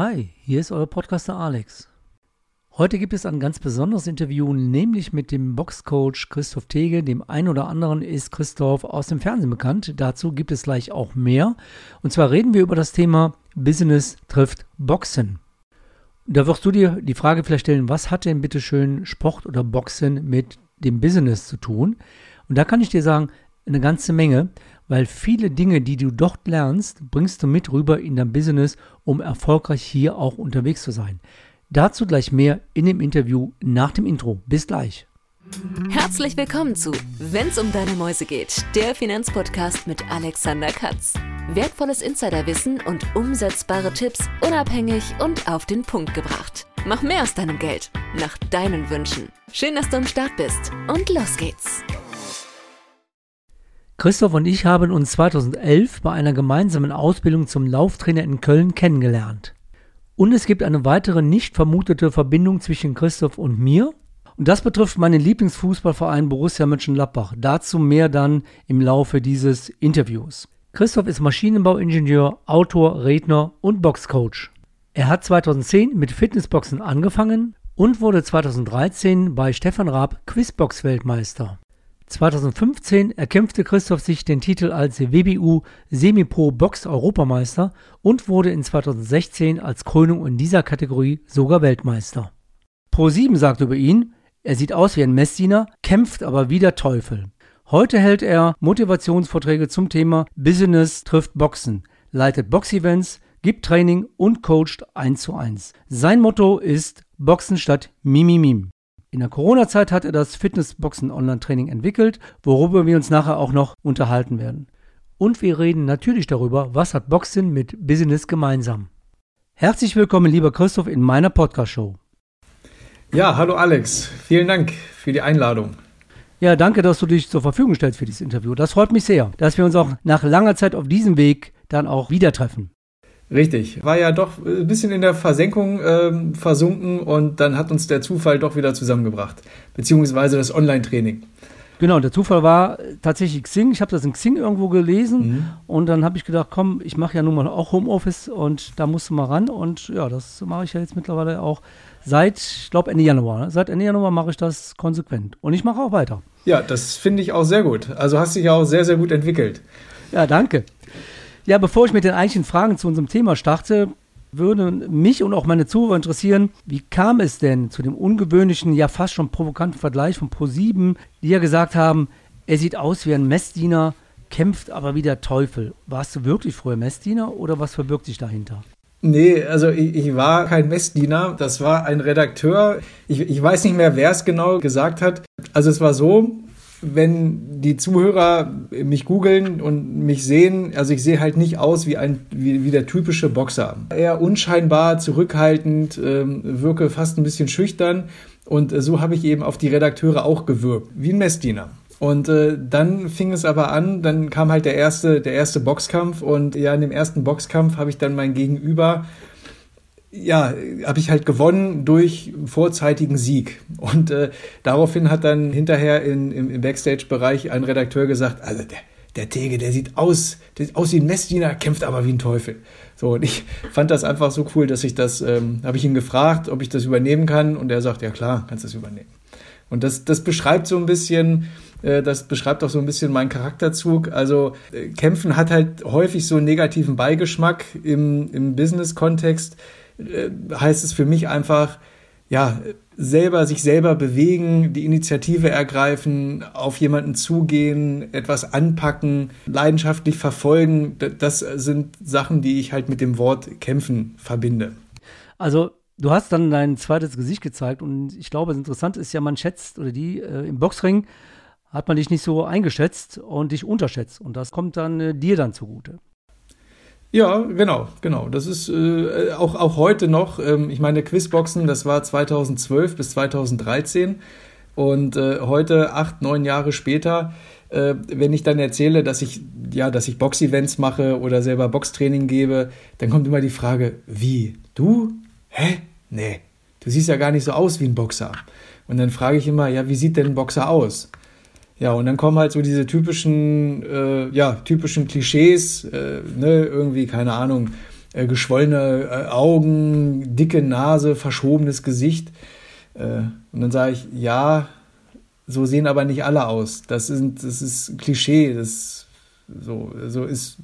Hi, hier ist euer Podcaster Alex. Heute gibt es ein ganz besonderes Interview, nämlich mit dem Boxcoach Christoph Thege. Dem einen oder anderen ist Christoph aus dem Fernsehen bekannt. Dazu gibt es gleich auch mehr. Und zwar reden wir über das Thema Business trifft Boxen. Da wirst du dir die Frage vielleicht stellen, was hat denn bitte schön Sport oder Boxen mit dem Business zu tun? Und da kann ich dir sagen, eine ganze Menge, weil viele Dinge, die du dort lernst, bringst du mit rüber in dein Business, um erfolgreich hier auch unterwegs zu sein. Dazu gleich mehr in dem Interview nach dem Intro. Bis gleich. Herzlich willkommen zu Wenn's um deine Mäuse geht, der Finanzpodcast mit Alexander Katz. Wertvolles Insiderwissen und umsetzbare Tipps, unabhängig und auf den Punkt gebracht. Mach mehr aus deinem Geld, nach deinen Wünschen. Schön, dass du am Start bist und los geht's. Christoph und ich haben uns 2011 bei einer gemeinsamen Ausbildung zum Lauftrainer in Köln kennengelernt. Und es gibt eine weitere nicht vermutete Verbindung zwischen Christoph und mir. Und das betrifft meinen Lieblingsfußballverein Borussia Mönchengladbach. Dazu mehr dann im Laufe dieses Interviews. Christoph ist Maschinenbauingenieur, Autor, Redner und Boxcoach. Er hat 2010 mit Fitnessboxen angefangen und wurde 2013 bei Stefan Raab Quizbox-Weltmeister. 2015 erkämpfte Christoph sich den Titel als WBU Semi-Pro Box Europameister und wurde in 2016 als Krönung in dieser Kategorie sogar Weltmeister. Pro7 sagt über ihn, er sieht aus wie ein Messdiener, kämpft aber wie der Teufel. Heute hält er Motivationsvorträge zum Thema Business trifft Boxen, leitet Boxevents, gibt Training und coacht 1:1. Sein Motto ist Boxen statt Mimimim. In der Corona-Zeit hat er das Fitnessboxen-Online-Training entwickelt, worüber wir uns nachher auch noch unterhalten werden. Und wir reden natürlich darüber, was hat Boxen mit Business gemeinsam. Herzlich willkommen, lieber Christoph, in meiner Podcast-Show. Ja, hallo Alex. Vielen Dank für die Einladung. Ja, danke, dass du dich zur Verfügung stellst für dieses Interview. Das freut mich sehr, dass wir uns auch nach langer Zeit auf diesem Weg dann auch wieder treffen. Richtig, war ja doch ein bisschen in der Versenkung versunken und dann hat uns der Zufall doch wieder zusammengebracht, beziehungsweise das Online-Training. Genau, der Zufall war tatsächlich Xing, ich habe das in Xing irgendwo gelesen und dann habe ich gedacht, komm, ich mache ja nun mal auch Homeoffice und da musst du mal ran und ja, das mache ich ja jetzt mittlerweile auch seit, ich glaube, Ende Januar. Ne? Seit Ende Januar mache ich das konsequent und ich mache auch weiter. Ja, das finde ich auch sehr gut, also hast dich ja auch sehr, sehr gut entwickelt. Ja, danke. Ja, bevor ich mit den eigentlichen Fragen zu unserem Thema starte, würde mich und auch meine Zuhörer interessieren, wie kam es denn zu dem ungewöhnlichen, ja fast schon provokanten Vergleich von Pro7, die ja gesagt haben, er sieht aus wie ein Messdiener, kämpft aber wie der Teufel. Warst du wirklich früher Messdiener oder was verbirgt sich dahinter? Nee, also ich war kein Messdiener, das war ein Redakteur. Ich weiß nicht mehr, wer es genau gesagt hat. Also es war so... Wenn die Zuhörer mich googeln und mich sehen, also ich sehe halt nicht aus wie der typische Boxer. Eher unscheinbar, zurückhaltend, wirke fast ein bisschen schüchtern und so habe ich eben auf die Redakteure auch gewirkt, wie ein Messdiener. Und dann fing es aber an, dann kam halt der erste Boxkampf und ja, in dem ersten Boxkampf habe ich dann mein Gegenüber, ja, habe ich halt gewonnen durch vorzeitigen Sieg. Und daraufhin hat dann hinterher im Backstage-Bereich ein Redakteur gesagt, also der Thege, der sieht aus wie ein Messdiener, kämpft aber wie ein Teufel. So, und ich fand das einfach so cool, dass ich das, habe ich ihn gefragt, ob ich das übernehmen kann. Und er sagt, ja klar, kannst du das übernehmen. Und das beschreibt so ein bisschen... Das beschreibt auch so ein bisschen meinen Charakterzug. Also Kämpfen hat halt häufig so einen negativen Beigeschmack im Business-Kontext. Heißt es für mich einfach, ja, sich selber bewegen, die Initiative ergreifen, auf jemanden zugehen, etwas anpacken, leidenschaftlich verfolgen. Das sind Sachen, die ich halt mit dem Wort Kämpfen verbinde. Also du hast dann dein zweites Gesicht gezeigt und ich glaube, das Interessante ist ja, man schätzt oder die im Boxring, hat man dich nicht so eingeschätzt und dich unterschätzt. Und das kommt dann dir dann zugute. Ja, genau. Das ist auch heute noch, ich meine, Quizboxen, das war 2012 bis 2013. Und heute, 8, 9 Jahre später, wenn ich dann erzähle, dass ich Box-Events mache oder selber Boxtraining gebe, dann kommt immer die Frage, wie? Du? Hä? Nee, du siehst ja gar nicht so aus wie ein Boxer. Und dann frage ich immer, ja, wie sieht denn ein Boxer aus? Ja, und dann kommen halt so diese typischen Klischees, irgendwie, keine Ahnung, geschwollene Augen, dicke Nase, verschobenes Gesicht. Und dann sage ich, ja, so sehen aber nicht alle aus. Das ist Klischee, so ist,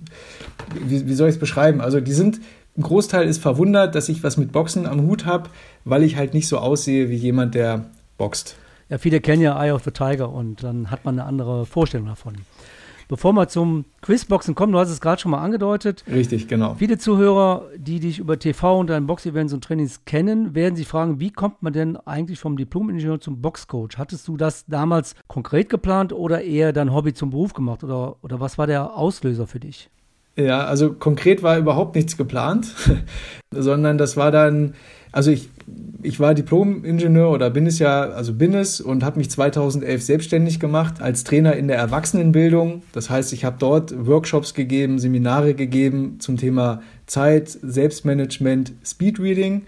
wie soll ich es beschreiben? Also ein Großteil ist verwundert, dass ich was mit Boxen am Hut habe, weil ich halt nicht so aussehe wie jemand, der boxt. Ja, viele kennen ja Eye of the Tiger und dann hat man eine andere Vorstellung davon. Bevor wir zum Quizboxen kommen, du hast es gerade schon mal angedeutet. Richtig, genau. Viele Zuhörer, die dich über TV und deine Boxevents und Trainings kennen, werden sich fragen, wie kommt man denn eigentlich vom Diplom-Ingenieur zum Boxcoach? Hattest du das damals konkret geplant oder eher dein Hobby zum Beruf gemacht? Oder was war der Auslöser für dich? Ja, also konkret war überhaupt nichts geplant, sondern das war dann, also ich war Diplom-Ingenieur oder bin es und habe mich 2011 selbstständig gemacht als Trainer in der Erwachsenenbildung. Das heißt, ich habe dort Workshops gegeben, Seminare gegeben zum Thema Zeit, Selbstmanagement, Speedreading.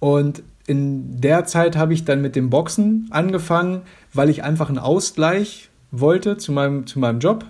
Und in der Zeit habe ich dann mit dem Boxen angefangen, weil ich einfach einen Ausgleich wollte zu meinem Job.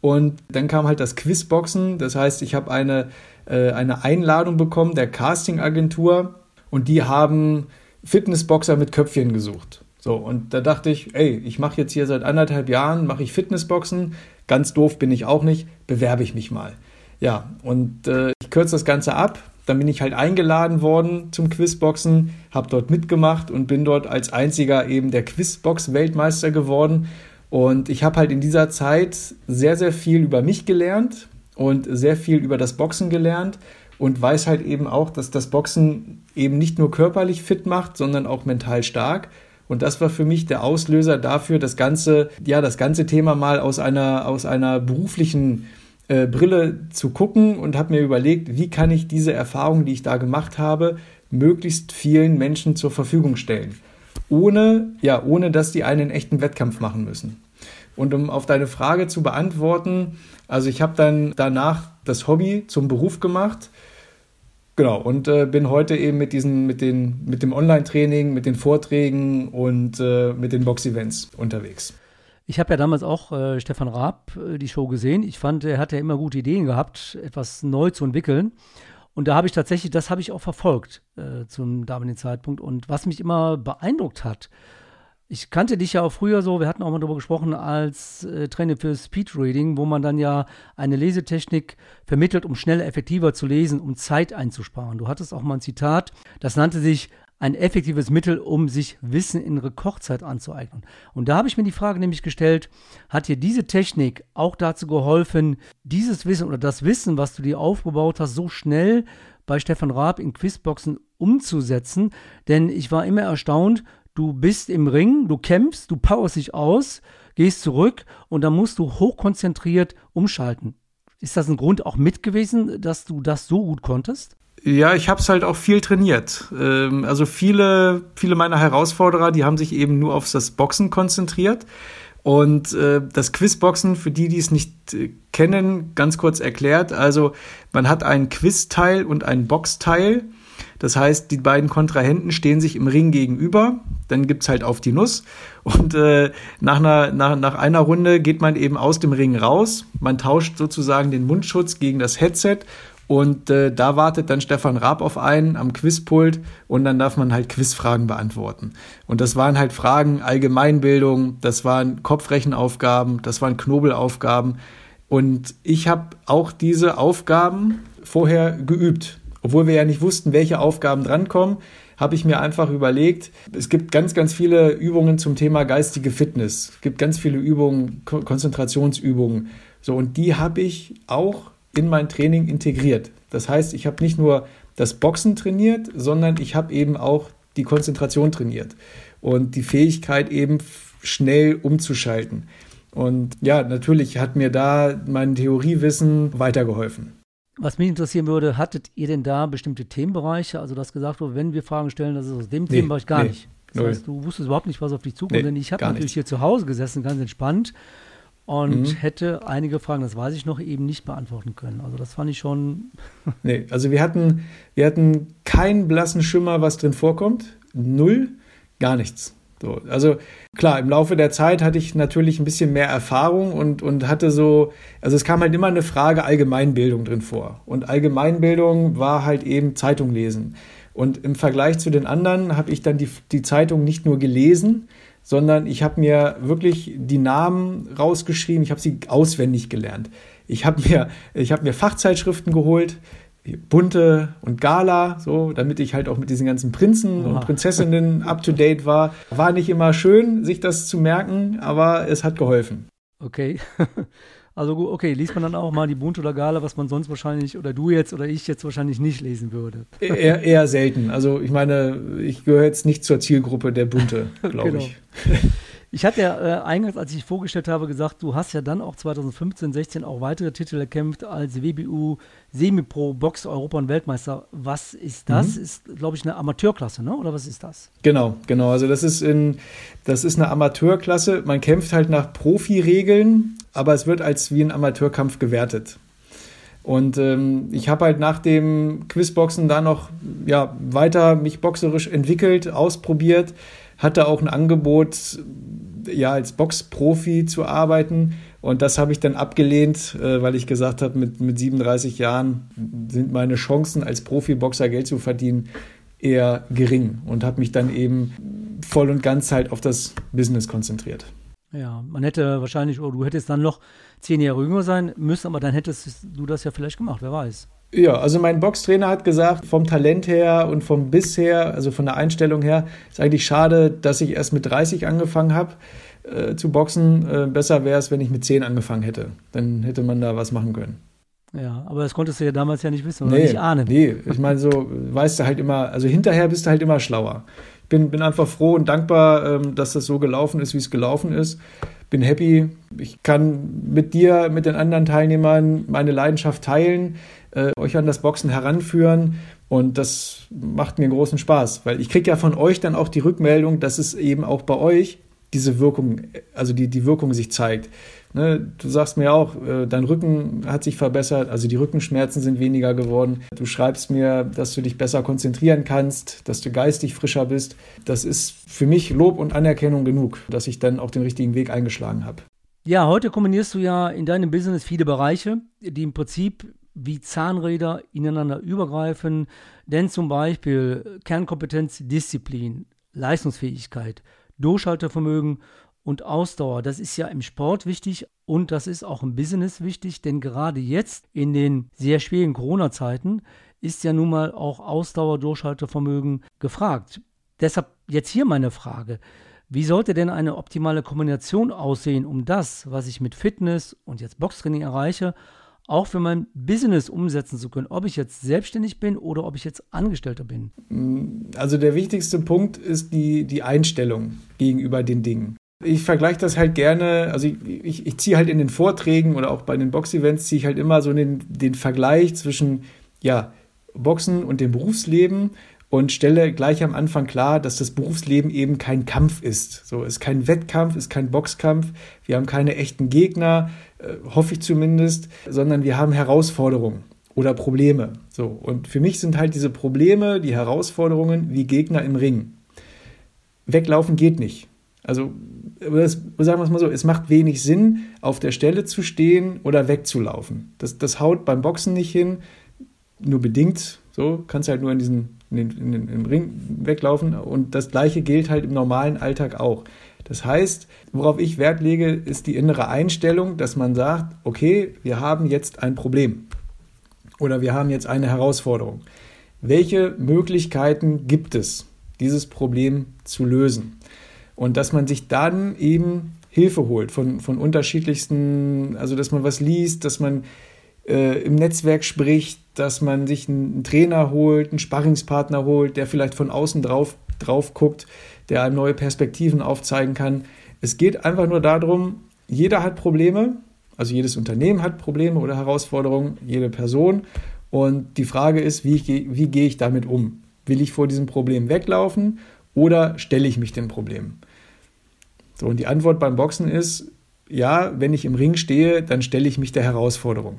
Und dann kam halt das Quizboxen, das heißt, ich habe eine Einladung bekommen der Castingagentur und die haben Fitnessboxer mit Köpfchen gesucht. So, und da dachte ich, ey, ich mache jetzt hier seit 1,5 Jahren, mache ich Fitnessboxen, ganz doof bin ich auch nicht, bewerbe ich mich mal. Ja, und ich kürze das Ganze ab, dann bin ich halt eingeladen worden zum Quizboxen, habe dort mitgemacht und bin dort als einziger eben der Quizbox-Weltmeister geworden. Und ich habe halt in dieser Zeit sehr, sehr viel über mich gelernt und sehr viel über das Boxen gelernt und weiß halt eben auch, dass das Boxen eben nicht nur körperlich fit macht, sondern auch mental stark. Und das war für mich der Auslöser dafür, das ganze Thema mal aus einer beruflichen Brille zu gucken und habe mir überlegt, wie kann ich diese Erfahrung, die ich da gemacht habe, möglichst vielen Menschen zur Verfügung stellen. Ohne dass die einen echten Wettkampf machen müssen. Und um auf deine Frage zu beantworten, also ich habe dann danach das Hobby zum Beruf gemacht, genau, und bin heute eben mit dem Online-Training, mit den Vorträgen und mit den Box-Events unterwegs. Ich habe ja damals auch Stefan Raab die Show gesehen. Ich fand, er hat ja immer gute Ideen gehabt, etwas neu zu entwickeln. Und da habe ich tatsächlich, das habe ich auch verfolgt zum damaligen Zeitpunkt. Und was mich immer beeindruckt hat, ich kannte dich ja auch früher so, wir hatten auch mal darüber gesprochen, als Trainer für Speedreading, wo man dann ja eine Lesetechnik vermittelt, um schneller, effektiver zu lesen, um Zeit einzusparen. Du hattest auch mal ein Zitat, das nannte sich ein effektives Mittel, um sich Wissen in Rekordzeit anzueignen. Und da habe ich mir die Frage nämlich gestellt, hat dir diese Technik auch dazu geholfen, dieses Wissen oder das Wissen, was du dir aufgebaut hast, so schnell bei Stefan Raab in Quizboxen umzusetzen? Denn ich war immer erstaunt, du bist im Ring, du kämpfst, du powerst dich aus, gehst zurück und dann musst du hochkonzentriert umschalten. Ist das ein Grund auch mit gewesen, dass du das so gut konntest? Ja, ich habe es halt auch viel trainiert. Also viele meiner Herausforderer, die haben sich eben nur auf das Boxen konzentriert. Und das Quizboxen, für die es nicht kennen, ganz kurz erklärt. Also man hat einen Quizteil und einen Boxteil. Das heißt, die beiden Kontrahenten stehen sich im Ring gegenüber. Dann gibt's halt auf die Nuss. Und nach einer Runde geht man eben aus dem Ring raus. Man tauscht sozusagen den Mundschutz gegen das Headset. Und da wartet dann Stefan Raab auf einen am Quizpult und dann darf man halt Quizfragen beantworten. Und das waren halt Fragen Allgemeinbildung, das waren Kopfrechenaufgaben, das waren Knobelaufgaben. Und ich habe auch diese Aufgaben vorher geübt. Obwohl wir ja nicht wussten, welche Aufgaben drankommen, habe ich mir einfach überlegt, es gibt ganz, ganz viele Übungen zum Thema geistige Fitness. Es gibt ganz viele Übungen, Konzentrationsübungen. So, und die habe ich auch in mein Training integriert. Das heißt, ich habe nicht nur das Boxen trainiert, sondern ich habe eben auch die Konzentration trainiert und die Fähigkeit eben schnell umzuschalten. Und ja, natürlich hat mir da mein Theoriewissen weitergeholfen. Was mich interessieren würde, hattet ihr denn da bestimmte Themenbereiche? Also das gesagt wurde, wenn wir Fragen stellen, das ist aus dem Themenbereich gar nicht. Das heißt, du wusstest überhaupt nicht, was auf dich zukommt. Denn ich habe natürlich hier zu Hause gesessen, ganz entspannt. Und hätte einige Fragen, das weiß ich noch, eben nicht beantworten können. Also das fand ich schon... Nee, also wir hatten keinen blassen Schimmer, was drin vorkommt. Null, gar nichts. So, also klar, im Laufe der Zeit hatte ich natürlich ein bisschen mehr Erfahrung und hatte so, also es kam halt immer eine Frage Allgemeinbildung drin vor. Und Allgemeinbildung war halt eben Zeitung lesen. Und im Vergleich zu den anderen habe ich dann die Zeitung nicht nur gelesen, sondern ich habe mir wirklich die Namen rausgeschrieben, ich habe sie auswendig gelernt. Ich habe mir Fachzeitschriften geholt, Bunte und Gala, so, damit ich halt auch mit diesen ganzen Prinzen und Prinzessinnen up-to-date war. War nicht immer schön, sich das zu merken, aber es hat geholfen. Okay, also gut, okay, liest man dann auch mal die Bunte oder Gala, was man sonst wahrscheinlich, oder du jetzt oder ich jetzt wahrscheinlich nicht lesen würde. Eher selten, also ich meine, ich gehöre jetzt nicht zur Zielgruppe der Bunte, glaube genau. ich. Ich hatte ja eingangs, als ich dich vorgestellt habe, gesagt, du hast ja dann auch 2015, 16 auch weitere Titel erkämpft als WBU Semi-Pro Box Europa- und Weltmeister. Was ist das? Mhm. Ist, glaube ich, eine Amateurklasse, ne? Oder was ist das? Genau. Also das ist eine Amateurklasse. Man kämpft halt nach Profiregeln, aber es wird als wie ein Amateurkampf gewertet. Und ich habe halt nach dem Quizboxen da noch weiter mich boxerisch entwickelt, ausprobiert. Hatte auch ein Angebot, als Boxprofi zu arbeiten. Und das habe ich dann abgelehnt, weil ich gesagt habe, mit 37 Jahren sind meine Chancen, als Profiboxer Geld zu verdienen, eher gering. Und habe mich dann eben voll und ganz halt auf das Business konzentriert. Ja, man hätte wahrscheinlich, du hättest dann noch 10 Jahre jünger sein müssen, aber dann hättest du das ja vielleicht gemacht, wer weiß. Ja, also mein Boxtrainer hat gesagt, vom Talent her und vom Biss her, also von der Einstellung her, ist eigentlich schade, dass ich erst mit 30 angefangen habe zu boxen. Besser wäre es, wenn ich mit 10 angefangen hätte. Dann hätte man da was machen können. Ja, aber das konntest du ja damals ja nicht wissen oder nicht ahnen. Nee, ich meine, so weißt du halt immer, also hinterher bist du halt immer schlauer. Ich bin einfach froh und dankbar, dass das so gelaufen ist, wie es gelaufen ist. Bin happy. Ich kann mit dir, mit den anderen Teilnehmern meine Leidenschaft teilen, euch an das Boxen heranführen und das macht mir großen Spaß, weil ich kriege ja von euch dann auch die Rückmeldung, dass es eben auch bei euch diese Wirkung, also die Wirkung sich zeigt. Ne? Du sagst mir auch, dein Rücken hat sich verbessert, also die Rückenschmerzen sind weniger geworden. Du schreibst mir, dass du dich besser konzentrieren kannst, dass du geistig frischer bist. Das ist für mich Lob und Anerkennung genug, dass ich dann auch den richtigen Weg eingeschlagen habe. Ja, heute kombinierst du ja in deinem Business viele Bereiche, die im Prinzip wie Zahnräder ineinander übergreifen, denn zum Beispiel Kernkompetenz, Disziplin, Leistungsfähigkeit, Durchhaltevermögen und Ausdauer. Das ist ja im Sport wichtig und das ist auch im Business wichtig, denn gerade jetzt in den sehr schwierigen Corona-Zeiten ist ja nun mal auch Ausdauer, Durchhaltevermögen gefragt. Deshalb jetzt hier meine Frage. Wie sollte denn eine optimale Kombination aussehen, um das, was ich mit Fitness und jetzt Boxtraining erreiche, auch für mein Business umsetzen zu können, ob ich jetzt selbstständig bin oder ob ich jetzt Angestellter bin? Also der wichtigste Punkt ist die Einstellung gegenüber den Dingen. Ich vergleiche das halt gerne, also ich ziehe halt in den Vorträgen oder auch bei den Box-Events ziehe ich halt immer so den Vergleich zwischen Boxen und dem Berufsleben und stelle gleich am Anfang klar, dass das Berufsleben eben kein Kampf ist. So, ist kein Wettkampf, ist kein Boxkampf, wir haben keine echten Gegner, hoffe ich zumindest, sondern wir haben Herausforderungen oder Probleme. So, und für mich sind halt diese Probleme, die Herausforderungen wie Gegner im Ring. Weglaufen geht nicht. Also sagen wir es mal so, es macht wenig Sinn, auf der Stelle zu stehen oder wegzulaufen. Das haut beim Boxen nicht hin, nur bedingt. So kannst du halt nur im Ring weglaufen und das Gleiche gilt halt im normalen Alltag auch. Das heißt, worauf ich Wert lege, ist die innere Einstellung, dass man sagt, okay, wir haben jetzt ein Problem oder wir haben jetzt eine Herausforderung. Welche Möglichkeiten gibt es, dieses Problem zu lösen? Und dass man sich dann eben Hilfe holt von unterschiedlichsten, also dass man was liest, dass man im Netzwerk spricht, dass man sich einen Trainer holt, einen Sparringspartner holt, der vielleicht von außen drauf guckt, der einem neue Perspektiven aufzeigen kann. Es geht einfach nur darum, jeder hat Probleme, also jedes Unternehmen hat Probleme oder Herausforderungen, jede Person. Und die Frage ist, wie gehe ich damit um? Will ich vor diesem Problem weglaufen oder stelle ich mich dem Problem? So, und die Antwort beim Boxen ist, ja, wenn ich im Ring stehe, dann stelle ich mich der Herausforderung.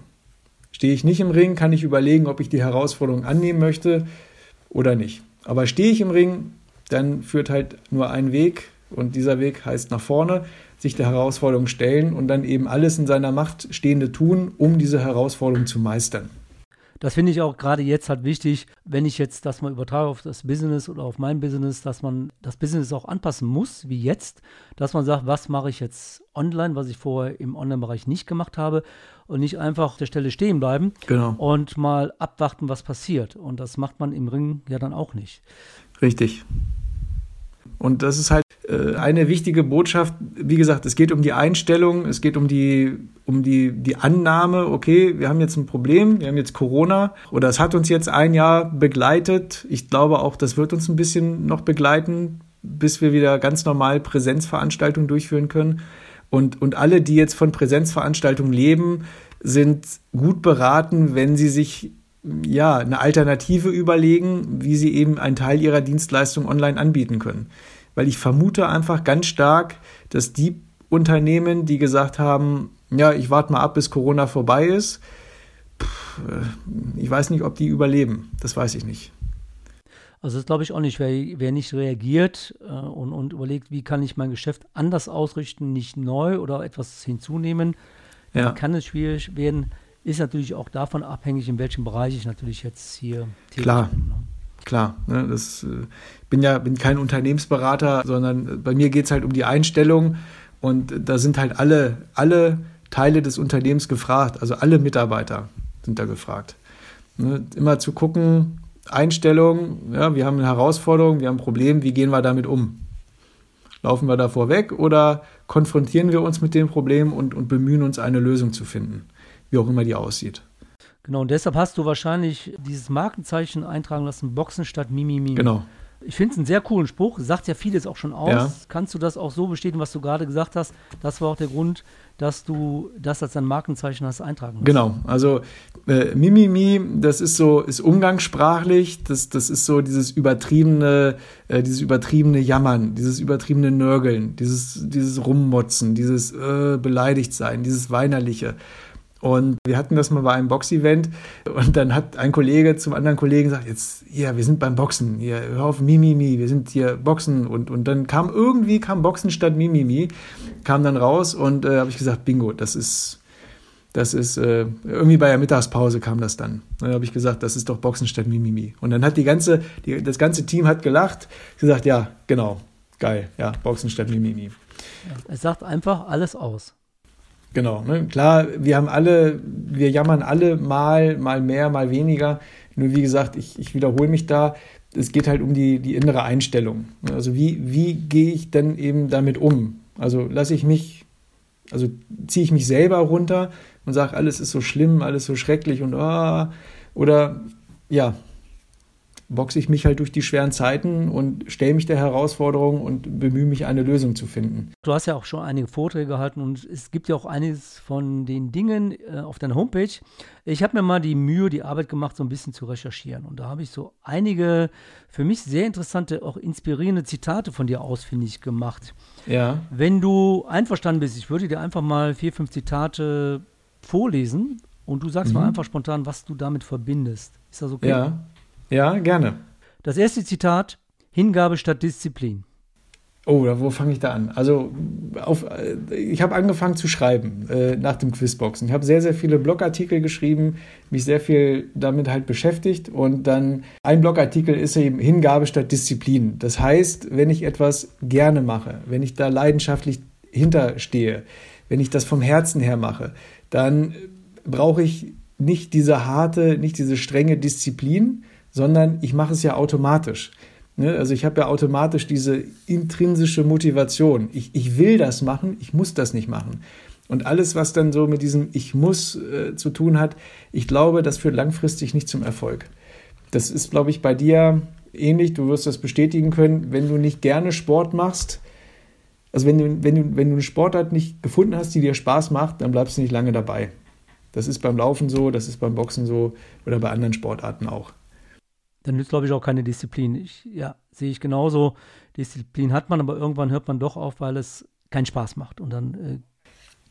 Stehe ich nicht im Ring, kann ich überlegen, ob ich die Herausforderung annehmen möchte oder nicht. Aber stehe ich im Ring, dann führt halt nur ein Weg Und dieser Weg heißt nach vorne, sich der Herausforderung stellen und dann eben alles in seiner Macht Stehende tun, um diese Herausforderung zu meistern. Das finde ich auch gerade jetzt halt wichtig, wenn ich jetzt das mal übertrage auf das Business oder auf mein Business, dass man das Business auch anpassen muss, wie jetzt, dass man sagt, was mache ich jetzt online, was ich vorher im Online-Bereich nicht gemacht habe und nicht einfach auf der Stelle stehen bleiben und mal abwarten, was passiert. Und das macht man im Ring ja dann auch nicht. Richtig. Und das ist halt eine wichtige Botschaft. Wie gesagt, es geht um die Einstellung, es geht um die Annahme, okay, wir haben jetzt ein Problem, wir haben jetzt Corona oder es hat uns jetzt ein Jahr begleitet. Ich glaube auch, das wird uns ein bisschen noch begleiten, bis wir wieder ganz normal Präsenzveranstaltungen durchführen können. Und alle, die jetzt von Präsenzveranstaltungen leben, sind gut beraten, wenn sie sich ja eine Alternative überlegen, wie sie eben einen Teil ihrer Dienstleistung online anbieten können. Weil ich vermute einfach ganz stark, dass die Unternehmen, die gesagt haben, ja, ich warte mal ab, bis Corona vorbei ist, ich weiß nicht, ob die überleben. Das weiß ich nicht. Also das glaube ich auch nicht. Wer nicht reagiert und überlegt, wie kann ich mein Geschäft anders ausrichten, nicht neu oder etwas hinzunehmen, dann kann es schwierig werden. Ist natürlich auch davon abhängig, in welchem Bereich ich natürlich jetzt hier tätig bin. Klar, ne, ich bin kein Unternehmensberater, sondern bei mir geht es halt um die Einstellung und da sind halt alle Teile des Unternehmens gefragt, also alle Mitarbeiter sind da gefragt. Ne, immer zu gucken, Einstellung, ja, wir haben eine Herausforderung, wir haben ein Problem, wie gehen wir damit um? Laufen wir davor weg oder konfrontieren wir uns mit dem Problem und bemühen uns, eine Lösung zu finden, wie auch immer die aussieht. Genau, und deshalb hast du wahrscheinlich dieses Markenzeichen eintragen lassen, Boxen statt Mimimi. Genau. Ich finde es einen sehr coolen Spruch, sagt ja vieles auch schon aus. Ja. Kannst du das auch so bestätigen, was du gerade gesagt hast? Das war auch der Grund, dass du das als dein Markenzeichen hast eintragen lassen. Genau, also Mimimi, das ist umgangssprachlich, das ist so dieses übertriebene Jammern, dieses übertriebene Nörgeln, dieses Rummotzen, dieses beleidigt sein, dieses Weinerliche. Und wir hatten das mal bei einem Box-Event und dann hat ein Kollege zum anderen Kollegen gesagt, jetzt, ja, wir sind beim Boxen, hier, hör auf, Mimimi, wir sind hier Boxen. Und dann kam Boxen statt Mimimi, kam dann raus und habe ich gesagt, bingo, das ist irgendwie bei der Mittagspause kam das dann. Dann habe ich gesagt, das ist doch Boxen statt Mimimi. Und dann hat das ganze Team hat gelacht, gesagt, ja, genau, geil, ja, Boxen statt Mimimi. Es sagt einfach alles aus. Genau, ne? Klar, wir jammern alle mal mehr, mal weniger. Nur wie gesagt, ich wiederhole mich da, es geht halt um die innere Einstellung. Also wie gehe ich denn eben damit um? Also ziehe ich mich selber runter und sage, alles ist so schlimm, alles so schrecklich und oder ja, boxe ich mich halt durch die schweren Zeiten und stelle mich der Herausforderung und bemühe mich, eine Lösung zu finden. Du hast ja auch schon einige Vorträge gehalten und es gibt ja auch eines von den Dingen auf deiner Homepage. Ich habe mir mal die Arbeit gemacht, so ein bisschen zu recherchieren. Und da habe ich so einige für mich sehr interessante, auch inspirierende Zitate von dir ausfindig gemacht. Ja. Wenn du einverstanden bist, ich würde dir einfach mal 4, 5 Zitate vorlesen und du sagst mal einfach spontan, was du damit verbindest. Ist das okay? Ja. Ja, gerne. Das erste Zitat, Hingabe statt Disziplin. Oh, wo fange ich da an? Also, ich habe angefangen zu schreiben nach dem Quizboxen. Ich habe sehr, sehr viele Blogartikel geschrieben, mich sehr viel damit halt beschäftigt. Und dann ein Blogartikel ist eben Hingabe statt Disziplin. Das heißt, wenn ich etwas gerne mache, wenn ich da leidenschaftlich hinterstehe, wenn ich das vom Herzen her mache, dann brauche ich nicht diese strenge Disziplin, sondern ich mache es ja automatisch. Also ich habe ja automatisch diese intrinsische Motivation. Ich will das machen, ich muss das nicht machen. Und alles, was dann so mit diesem Ich muss zu tun hat, ich glaube, das führt langfristig nicht zum Erfolg. Das ist, glaube ich, bei dir ähnlich. Du wirst das bestätigen können, wenn du nicht gerne Sport machst, also wenn du eine Sportart nicht gefunden hast, die dir Spaß macht, dann bleibst du nicht lange dabei. Das ist beim Laufen so, das ist beim Boxen so oder bei anderen Sportarten auch. Dann nützt, glaube ich, auch keine Disziplin. Sehe ich genauso. Disziplin hat man, aber irgendwann hört man doch auf, weil es keinen Spaß macht. Und dann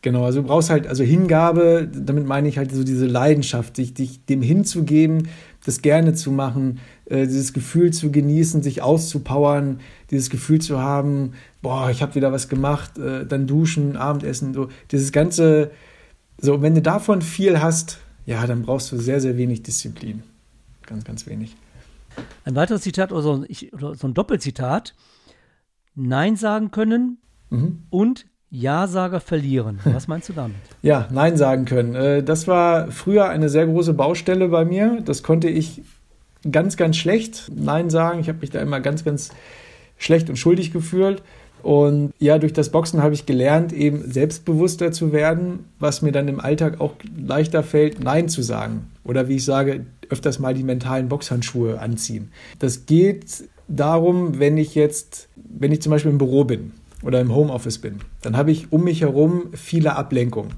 Genau, also du brauchst halt, also Hingabe, damit meine ich halt so diese Leidenschaft, sich dem hinzugeben, das gerne zu machen, dieses Gefühl zu genießen, sich auszupowern, dieses Gefühl zu haben, boah, ich habe wieder was gemacht, dann duschen, Abendessen, so dieses ganze, so wenn du davon viel hast, ja, dann brauchst du sehr, sehr wenig Disziplin, ganz, ganz wenig. Ein weiteres Zitat oder so ein Doppelzitat, Nein sagen können und Ja-Sager verlieren. Was meinst du damit? Ja, Nein sagen können. Das war früher eine sehr große Baustelle bei mir. Das konnte ich ganz, ganz schlecht Nein sagen. Ich habe mich da immer ganz, ganz schlecht und schuldig gefühlt. Und ja, durch das Boxen habe ich gelernt, eben selbstbewusster zu werden, was mir dann im Alltag auch leichter fällt, Nein zu sagen. Oder wie ich sage, öfters mal die mentalen Boxhandschuhe anziehen. Das geht darum, wenn ich zum Beispiel im Büro bin oder im Homeoffice bin, dann habe ich um mich herum viele Ablenkungen.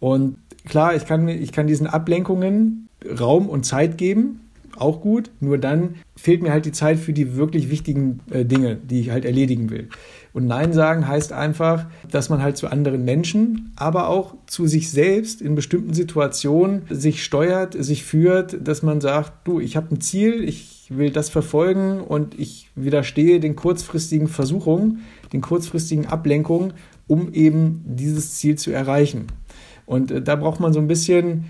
Und klar, ich kann diesen Ablenkungen Raum und Zeit geben, auch gut, nur dann fehlt mir halt die Zeit für die wirklich wichtigen Dinge, die ich halt erledigen will. Und Nein sagen heißt einfach, dass man halt zu anderen Menschen, aber auch zu sich selbst in bestimmten Situationen sich steuert, sich führt, dass man sagt, du, ich habe ein Ziel, ich will das verfolgen und ich widerstehe den kurzfristigen Versuchungen, den kurzfristigen Ablenkungen, um eben dieses Ziel zu erreichen. Und da braucht man so ein bisschen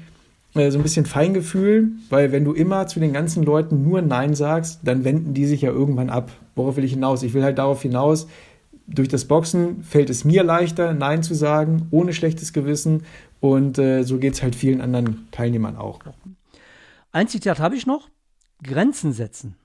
Feingefühl, weil wenn du immer zu den ganzen Leuten nur Nein sagst, dann wenden die sich ja irgendwann ab. Worauf will ich hinaus? Ich will halt darauf hinaus, durch das Boxen fällt es mir leichter, Nein zu sagen, ohne schlechtes Gewissen. Und so geht es halt vielen anderen Teilnehmern auch. Ein Zitat habe ich noch. Grenzen setzen.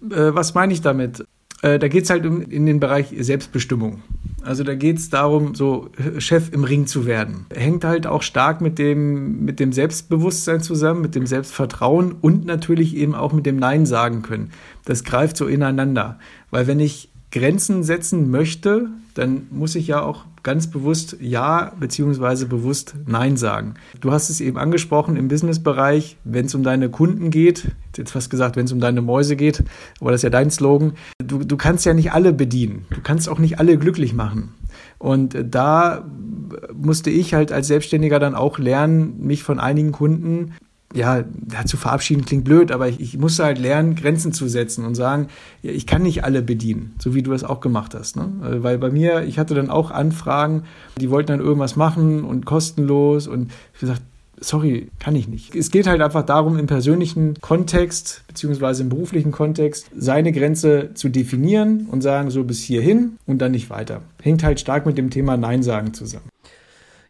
Was meine ich damit? Da geht es halt in den Bereich Selbstbestimmung. Also da geht es darum, so Chef im Ring zu werden. Hängt halt auch stark mit dem Selbstbewusstsein zusammen, mit dem Selbstvertrauen und natürlich eben auch mit dem Nein sagen können. Das greift so ineinander. Weil wenn ich Grenzen setzen möchte, dann muss ich ja auch ganz bewusst Ja bzw. bewusst Nein sagen. Du hast es eben angesprochen im Businessbereich, wenn es um deine Kunden geht, jetzt fast gesagt, wenn es um deine Mäuse geht, aber das ist ja dein Slogan, du kannst ja nicht alle bedienen, du kannst auch nicht alle glücklich machen. Und da musste ich halt als Selbstständiger dann auch lernen, mich von einigen Kunden, ja, zu verabschieden klingt blöd, aber ich musste halt lernen, Grenzen zu setzen und sagen, ja, ich kann nicht alle bedienen, so wie du das auch gemacht hast. Ne? Weil bei mir, ich hatte dann auch Anfragen, die wollten dann irgendwas machen und kostenlos und ich gesagt, sorry, kann ich nicht. Es geht halt einfach darum, im persönlichen Kontext beziehungsweise im beruflichen Kontext seine Grenze zu definieren und sagen, so bis hierhin und dann nicht weiter. Hängt halt stark mit dem Thema Nein sagen zusammen.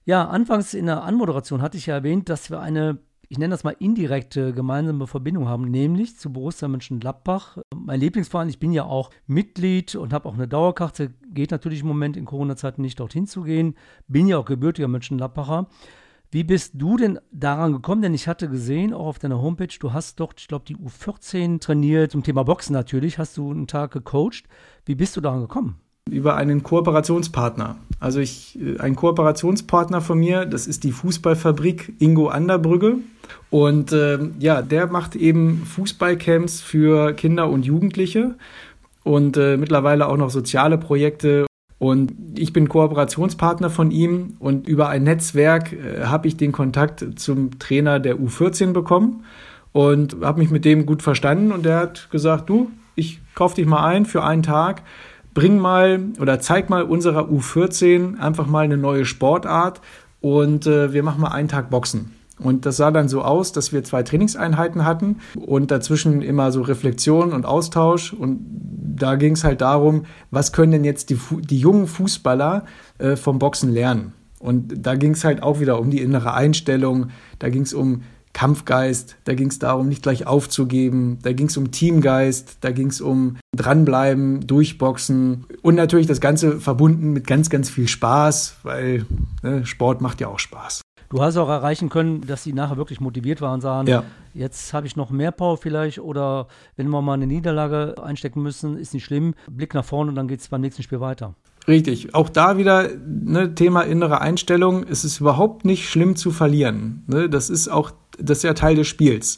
Ja, anfangs in der Anmoderation hatte ich ja erwähnt, dass wir eine, ich nenne das mal, indirekte gemeinsame Verbindung haben, nämlich zu Borussia Mönchengladbach. Mein Lieblingsverein, ich bin ja auch Mitglied und habe auch eine Dauerkarte, geht natürlich im Moment in Corona-Zeiten nicht dorthin zu gehen, bin ja auch gebürtiger Mönchengladbacher. Wie bist du denn daran gekommen? Denn ich hatte gesehen, auch auf deiner Homepage, du hast dort, ich glaube, die U14 trainiert, zum Thema Boxen natürlich, hast du einen Tag gecoacht. Wie bist du daran gekommen? Über einen Kooperationspartner. Also ein Kooperationspartner von mir, das ist die Fußballfabrik Ingo Anderbrügge. Und der macht eben Fußballcamps für Kinder und Jugendliche und mittlerweile auch noch soziale Projekte. Und ich bin Kooperationspartner von ihm und über ein Netzwerk habe ich den Kontakt zum Trainer der U14 bekommen und habe mich mit dem gut verstanden. Und der hat gesagt, du, ich kaufe dich mal ein für einen Tag. Bring mal oder zeig mal unserer U14 einfach mal eine neue Sportart und wir machen mal einen Tag Boxen. Und das sah dann so aus, dass wir 2 Trainingseinheiten hatten und dazwischen immer so Reflexion und Austausch. Und da ging es halt darum, was können denn jetzt die jungen Fußballer vom Boxen lernen? Und da ging es halt auch wieder um die innere Einstellung, da ging es um Kampfgeist, da ging es darum, nicht gleich aufzugeben, da ging es um Teamgeist, da ging es um Dranbleiben, Durchboxen und natürlich das Ganze verbunden mit ganz, ganz viel Spaß, weil Sport macht ja auch Spaß. Du hast auch erreichen können, dass sie nachher wirklich motiviert waren und sagen, ja, jetzt habe ich noch mehr Power vielleicht oder wenn wir mal eine Niederlage einstecken müssen, ist nicht schlimm, Blick nach vorne und dann geht es beim nächsten Spiel weiter. Richtig, auch da wieder Thema innere Einstellung, es ist überhaupt nicht schlimm zu verlieren, das ist ja Teil des Spiels,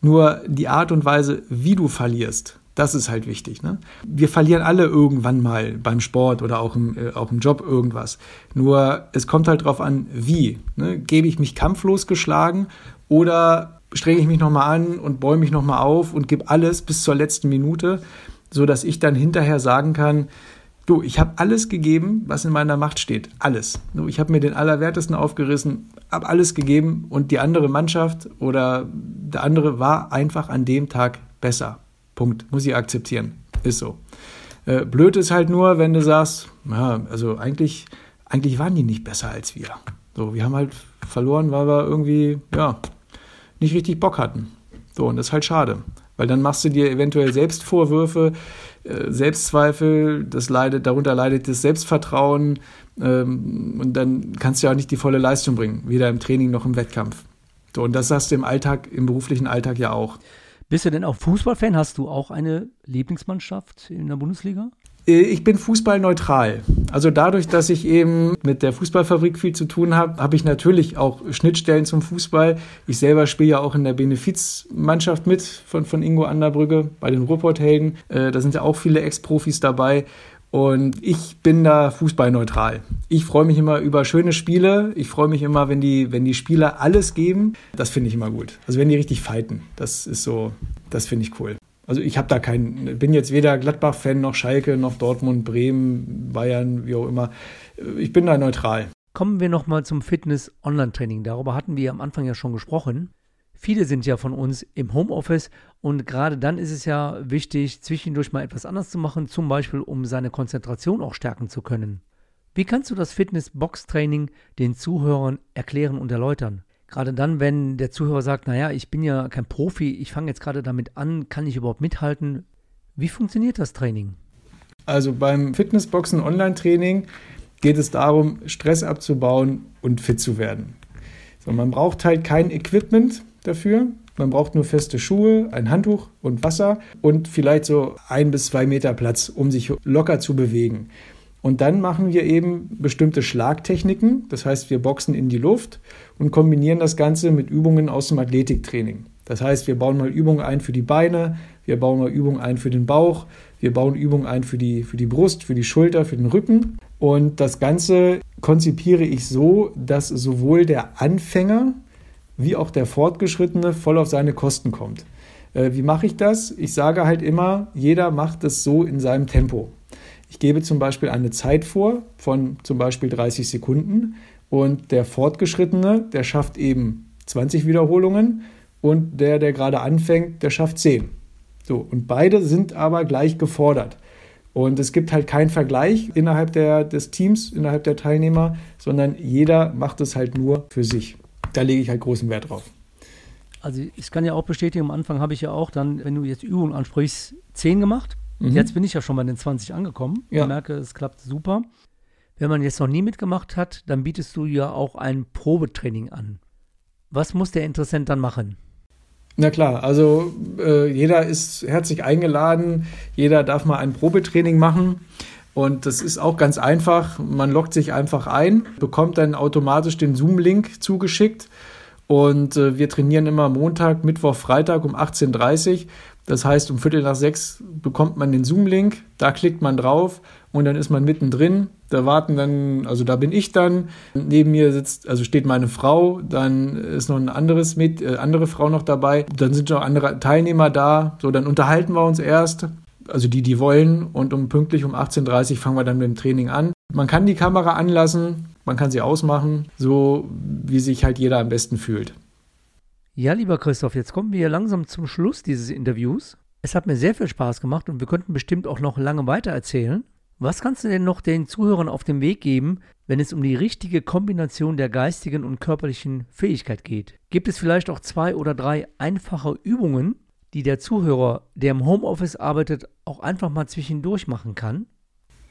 nur die Art und Weise, wie du verlierst, Das ist halt wichtig, ne? Wir verlieren alle irgendwann mal beim Sport oder auch im Job irgendwas. Nur es kommt halt drauf an, wie. Ne? Gebe ich mich kampflos geschlagen oder strenge ich mich nochmal an und bäume mich nochmal auf und gebe alles bis zur letzten Minute, sodass ich dann hinterher sagen kann, du, ich habe alles gegeben, was in meiner Macht steht. Alles. Ich habe mir den Allerwertesten aufgerissen, habe alles gegeben und die andere Mannschaft oder der andere war einfach an dem Tag besser. Punkt. Muss ich akzeptieren. Ist so. Blöd ist halt nur, wenn du sagst, ja, also eigentlich waren die nicht besser als wir. So, wir haben halt verloren, weil wir irgendwie, ja, nicht richtig Bock hatten. So, und das ist halt schade. Weil dann machst du dir eventuell selbst Vorwürfe, Selbstzweifel, darunter leidet das Selbstvertrauen und dann kannst du ja auch nicht die volle Leistung bringen, weder im Training noch im Wettkampf. So, und das hast du im beruflichen Alltag ja auch. Bist du denn auch Fußballfan? Hast du auch eine Lieblingsmannschaft in der Bundesliga? Ich bin fußballneutral. Also dadurch, dass ich eben mit der Fußballfabrik viel zu tun habe, habe ich natürlich auch Schnittstellen zum Fußball. Ich selber spiele ja auch in der Benefizmannschaft mit von Ingo Anderbrügge bei den Ruhrpott-Helden. Da sind ja auch viele Ex-Profis dabei. Und ich bin da fußballneutral. Ich freue mich immer über schöne Spiele. Ich freue mich immer, wenn die Spieler alles geben. Das finde ich immer gut. Also wenn die richtig fighten. Das ist so, das finde ich cool. Also ich habe da bin jetzt weder Gladbach-Fan noch Schalke noch Dortmund, Bremen, Bayern, wie auch immer. Ich bin da neutral. Kommen wir nochmal zum Fitness-Online-Training. Darüber hatten wir am Anfang ja schon gesprochen. Viele sind ja von uns im Homeoffice und gerade dann ist es ja wichtig, zwischendurch mal etwas anders zu machen, zum Beispiel um seine Konzentration auch stärken zu können. Wie kannst du das Fitness-Box-Training den Zuhörern erklären und erläutern? Gerade dann, wenn der Zuhörer sagt, naja, ich bin ja kein Profi, ich fange jetzt gerade damit an, kann ich überhaupt mithalten? Wie funktioniert das Training? Also beim Fitnessboxen-Online-Training geht es darum, Stress abzubauen und fit zu werden. So, man braucht halt kein Equipment dafür, man braucht nur feste Schuhe, ein Handtuch und Wasser und vielleicht so 1 bis 2 Meter Platz, um sich locker zu bewegen. Und dann machen wir eben bestimmte Schlagtechniken, das heißt, wir boxen in die Luft und kombinieren das Ganze mit Übungen aus dem Athletiktraining. Das heißt, wir bauen mal Übungen ein für die Beine, wir bauen mal Übungen ein für den Bauch, wir bauen Übungen ein für die Brust, für die Schulter, für den Rücken. Und das Ganze konzipiere ich so, dass sowohl der Anfänger wie auch der Fortgeschrittene voll auf seine Kosten kommt. Wie mache ich das? Ich sage halt immer, jeder macht es so in seinem Tempo. Ich gebe zum Beispiel eine Zeit vor von zum Beispiel 30 Sekunden und der Fortgeschrittene, der schafft eben 20 Wiederholungen und der gerade anfängt, der schafft 10. So, und beide sind aber gleich gefordert. Und es gibt halt keinen Vergleich innerhalb des Teams, innerhalb der Teilnehmer, sondern jeder macht es halt nur für sich. Da lege ich halt großen Wert drauf. Also ich kann ja auch bestätigen, am Anfang habe ich ja auch dann, wenn du jetzt Übungen ansprichst, 10 gemacht. Mhm. Jetzt bin ich ja schon bei den 20 angekommen. Ja. Ich merke, es klappt super. Wenn man jetzt noch nie mitgemacht hat, dann bietest du ja auch ein Probetraining an. Was muss der Interessent dann machen? Na klar, also jeder ist herzlich eingeladen. Jeder darf mal ein Probetraining machen. Und das ist auch ganz einfach. Man loggt sich einfach ein, bekommt dann automatisch den Zoom-Link zugeschickt. Und wir trainieren immer Montag, Mittwoch, Freitag um 18:30 Uhr. Das heißt, um 5:45 bekommt man den Zoom-Link, da klickt man drauf und dann ist man mittendrin. Da bin ich dann. Neben mir steht meine Frau, dann ist noch eine andere Frau noch dabei. Dann sind noch andere Teilnehmer da. So, dann unterhalten wir uns erst. Also die wollen. Und pünktlich um 18:30 Uhr fangen wir dann mit dem Training an. Man kann die Kamera anlassen, man kann sie ausmachen, so wie sich halt jeder am besten fühlt. Ja, lieber Christoph, jetzt kommen wir langsam zum Schluss dieses Interviews. Es hat mir sehr viel Spaß gemacht und wir könnten bestimmt auch noch lange weiter erzählen. Was kannst du denn noch den Zuhörern auf den Weg geben, wenn es um die richtige Kombination der geistigen und körperlichen Fähigkeit geht? Gibt es vielleicht auch 2 oder 3 einfache Übungen, die der Zuhörer, der im Homeoffice arbeitet, auch einfach mal zwischendurch machen kann?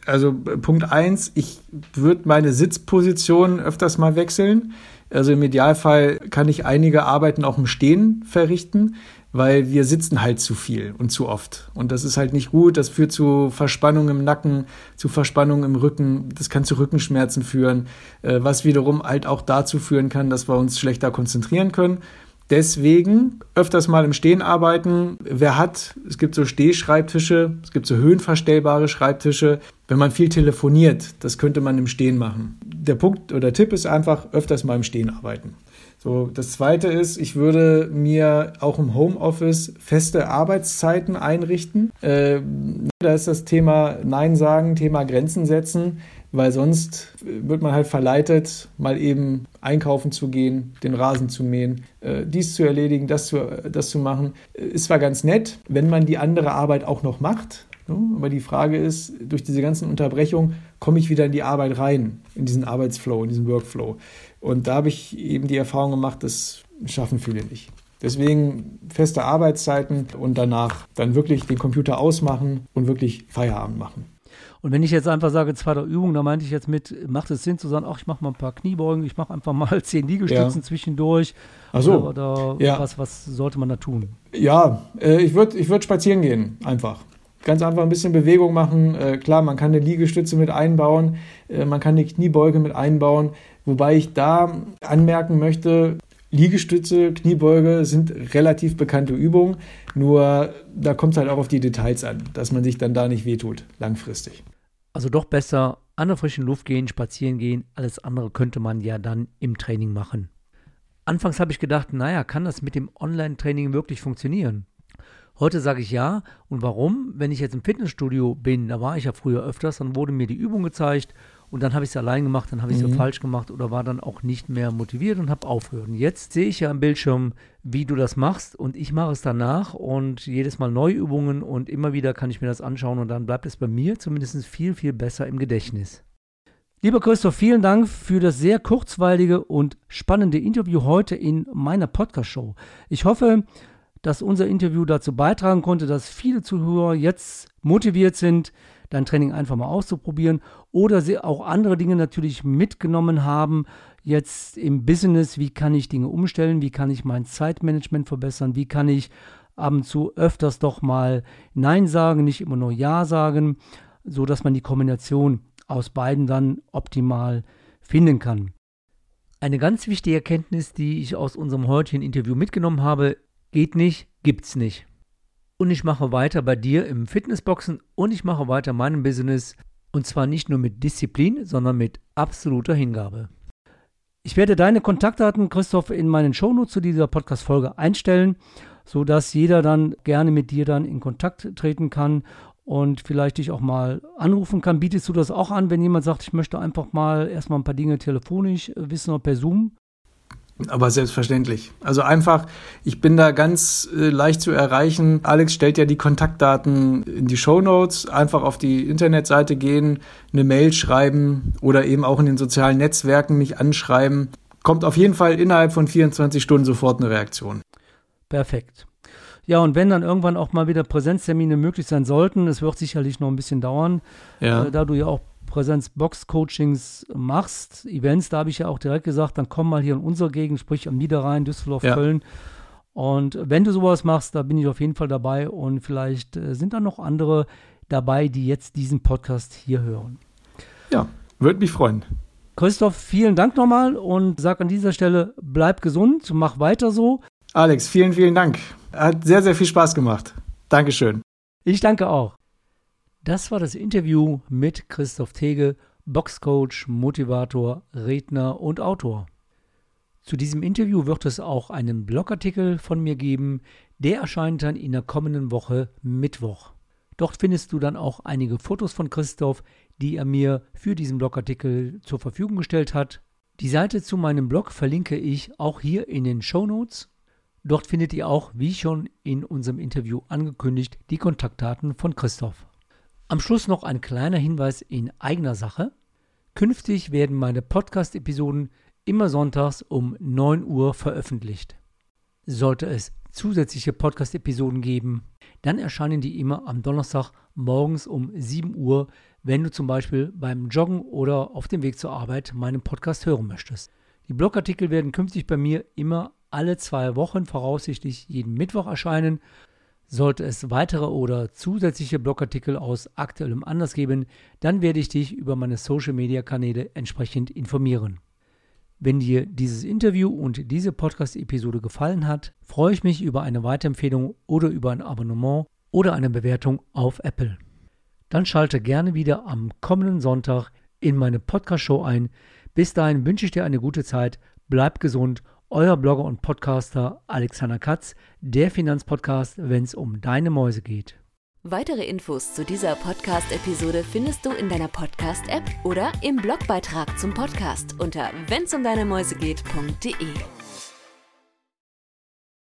Also Punkt 1, ich würde meine Sitzposition öfters mal wechseln. Also im Idealfall kann ich einige Arbeiten auch im Stehen verrichten, weil wir sitzen halt zu viel und zu oft. Und das ist halt nicht gut, das führt zu Verspannung im Nacken, zu Verspannung im Rücken, das kann zu Rückenschmerzen führen, was wiederum halt auch dazu führen kann, dass wir uns schlechter konzentrieren können. Deswegen öfters mal im Stehen arbeiten. Es gibt so Stehschreibtische, es gibt so höhenverstellbare Schreibtische. Wenn man viel telefoniert, das könnte man im Stehen machen. Der Punkt oder Tipp ist einfach, öfters mal im Stehen arbeiten. So, das Zweite ist, ich würde mir auch im Homeoffice feste Arbeitszeiten einrichten. Da ist das Thema Nein sagen, Thema Grenzen setzen, weil sonst wird man halt verleitet, mal eben einkaufen zu gehen, den Rasen zu mähen, dies zu erledigen, das zu machen. Ist zwar ganz nett, wenn man die andere Arbeit auch noch macht, aber die Frage ist, durch diese ganzen Unterbrechungen komme ich wieder in die Arbeit rein, in diesen Arbeitsflow, in diesen Workflow. Und da habe ich eben die Erfahrung gemacht, das schaffen viele nicht. Deswegen feste Arbeitszeiten und danach dann wirklich den Computer ausmachen und wirklich Feierabend machen. Und wenn ich jetzt einfach sage, zweite Übung, da meinte ich jetzt mit, macht es Sinn zu sagen, ach, ich mache mal ein paar Kniebeugen, ich mache einfach mal 10 Liegestützen zwischendurch. Ach so. Oder ja. Was sollte man da tun? Ja, ich würd spazieren gehen, einfach. Ganz einfach ein bisschen Bewegung machen. Klar, man kann eine Liegestütze mit einbauen, man kann eine Kniebeuge mit einbauen. Wobei ich da anmerken möchte, Liegestütze, Kniebeuge sind relativ bekannte Übungen. Nur da kommt es halt auch auf die Details an, dass man sich dann da nicht wehtut, langfristig. Also doch besser an der frischen Luft gehen, spazieren gehen. Alles andere könnte man ja dann im Training machen. Anfangs habe ich gedacht, naja, kann das mit dem Online-Training wirklich funktionieren? Heute sage ich ja. Und warum? Wenn ich jetzt im Fitnessstudio bin, da war ich ja früher öfters, dann wurde mir die Übung gezeigt und dann habe ich es allein gemacht, dann habe ich es falsch gemacht oder war dann auch nicht mehr motiviert und habe aufgehört. Und jetzt sehe ich ja am Bildschirm, wie du das machst und ich mache es danach und jedes Mal neue Übungen und immer wieder kann ich mir das anschauen und dann bleibt es bei mir zumindest viel, viel besser im Gedächtnis. Lieber Christoph, vielen Dank für das sehr kurzweilige und spannende Interview heute in meiner Podcast-Show. Ich hoffe, dass unser Interview dazu beitragen konnte, dass viele Zuhörer jetzt motiviert sind, dein Training einfach mal auszuprobieren oder sie auch andere Dinge natürlich mitgenommen haben, jetzt im Business, wie kann ich Dinge umstellen, wie kann ich mein Zeitmanagement verbessern, wie kann ich ab und zu öfters doch mal Nein sagen, nicht immer nur Ja sagen, so dass man die Kombination aus beiden dann optimal finden kann. Eine ganz wichtige Erkenntnis, die ich aus unserem heutigen Interview mitgenommen habe: Geht nicht, gibt's nicht. Und ich mache weiter bei dir im Fitnessboxen und ich mache weiter meinem Business. Und zwar nicht nur mit Disziplin, sondern mit absoluter Hingabe. Ich werde deine Kontaktdaten, Christoph, in meinen Shownotes zu dieser Podcast-Folge einstellen, sodass jeder dann gerne mit dir dann in Kontakt treten kann und vielleicht dich auch mal anrufen kann. Bietest du das auch an, wenn jemand sagt, ich möchte einfach mal erstmal ein paar Dinge telefonisch wissen oder per Zoom? Aber selbstverständlich. Also einfach, ich bin da ganz leicht zu erreichen. Alex stellt ja die Kontaktdaten in die Shownotes. Einfach auf die Internetseite gehen, eine Mail schreiben oder eben auch in den sozialen Netzwerken mich anschreiben. Kommt auf jeden Fall innerhalb von 24 Stunden sofort eine Reaktion. Perfekt. Ja, und wenn dann irgendwann auch mal wieder Präsenztermine möglich sein sollten, es wird sicherlich noch ein bisschen dauern, ja. Da du ja auch Präsenz-Box-Coachings machst, Events, da habe ich ja auch direkt gesagt, dann komm mal hier in unsere Gegend, sprich am Niederrhein, Düsseldorf, ja. Köln. Und wenn du sowas machst, da bin ich auf jeden Fall dabei und vielleicht sind dann noch andere dabei, die jetzt diesen Podcast hier hören. Ja, würde mich freuen. Christoph, vielen Dank nochmal und sag an dieser Stelle, bleib gesund, mach weiter so. Alex, vielen, vielen Dank. Hat sehr, sehr viel Spaß gemacht. Dankeschön. Ich danke auch. Das war das Interview mit Christoph Thege, Boxcoach, Motivator, Redner und Autor. Zu diesem Interview wird es auch einen Blogartikel von mir geben, der erscheint dann in der kommenden Woche Mittwoch. Dort findest du dann auch einige Fotos von Christoph, die er mir für diesen Blogartikel zur Verfügung gestellt hat. Die Seite zu meinem Blog verlinke ich auch hier in den Shownotes. Dort findet ihr auch, wie schon in unserem Interview angekündigt, die Kontaktdaten von Christoph. Am Schluss noch ein kleiner Hinweis in eigener Sache. Künftig werden meine Podcast-Episoden immer sonntags um 9 Uhr veröffentlicht. Sollte es zusätzliche Podcast-Episoden geben, dann erscheinen die immer am Donnerstag morgens um 7 Uhr, wenn du zum Beispiel beim Joggen oder auf dem Weg zur Arbeit meinen Podcast hören möchtest. Die Blogartikel werden künftig bei mir immer alle 2 Wochen voraussichtlich jeden Mittwoch erscheinen. Sollte es weitere oder zusätzliche Blogartikel aus aktuellem Anlass geben, dann werde ich dich über meine Social-Media-Kanäle entsprechend informieren. Wenn dir dieses Interview und diese Podcast-Episode gefallen hat, freue ich mich über eine Weiterempfehlung oder über ein Abonnement oder eine Bewertung auf Apple. Dann schalte gerne wieder am kommenden Sonntag in meine Podcast-Show ein. Bis dahin wünsche ich dir eine gute Zeit, bleib gesund, euer Blogger und Podcaster Alexander Katz, der Finanzpodcast, wenn's um deine Mäuse geht. Weitere Infos zu dieser Podcast-Episode findest du in deiner Podcast-App oder im Blogbeitrag zum Podcast unter wennsumdeinemäusegeht.de.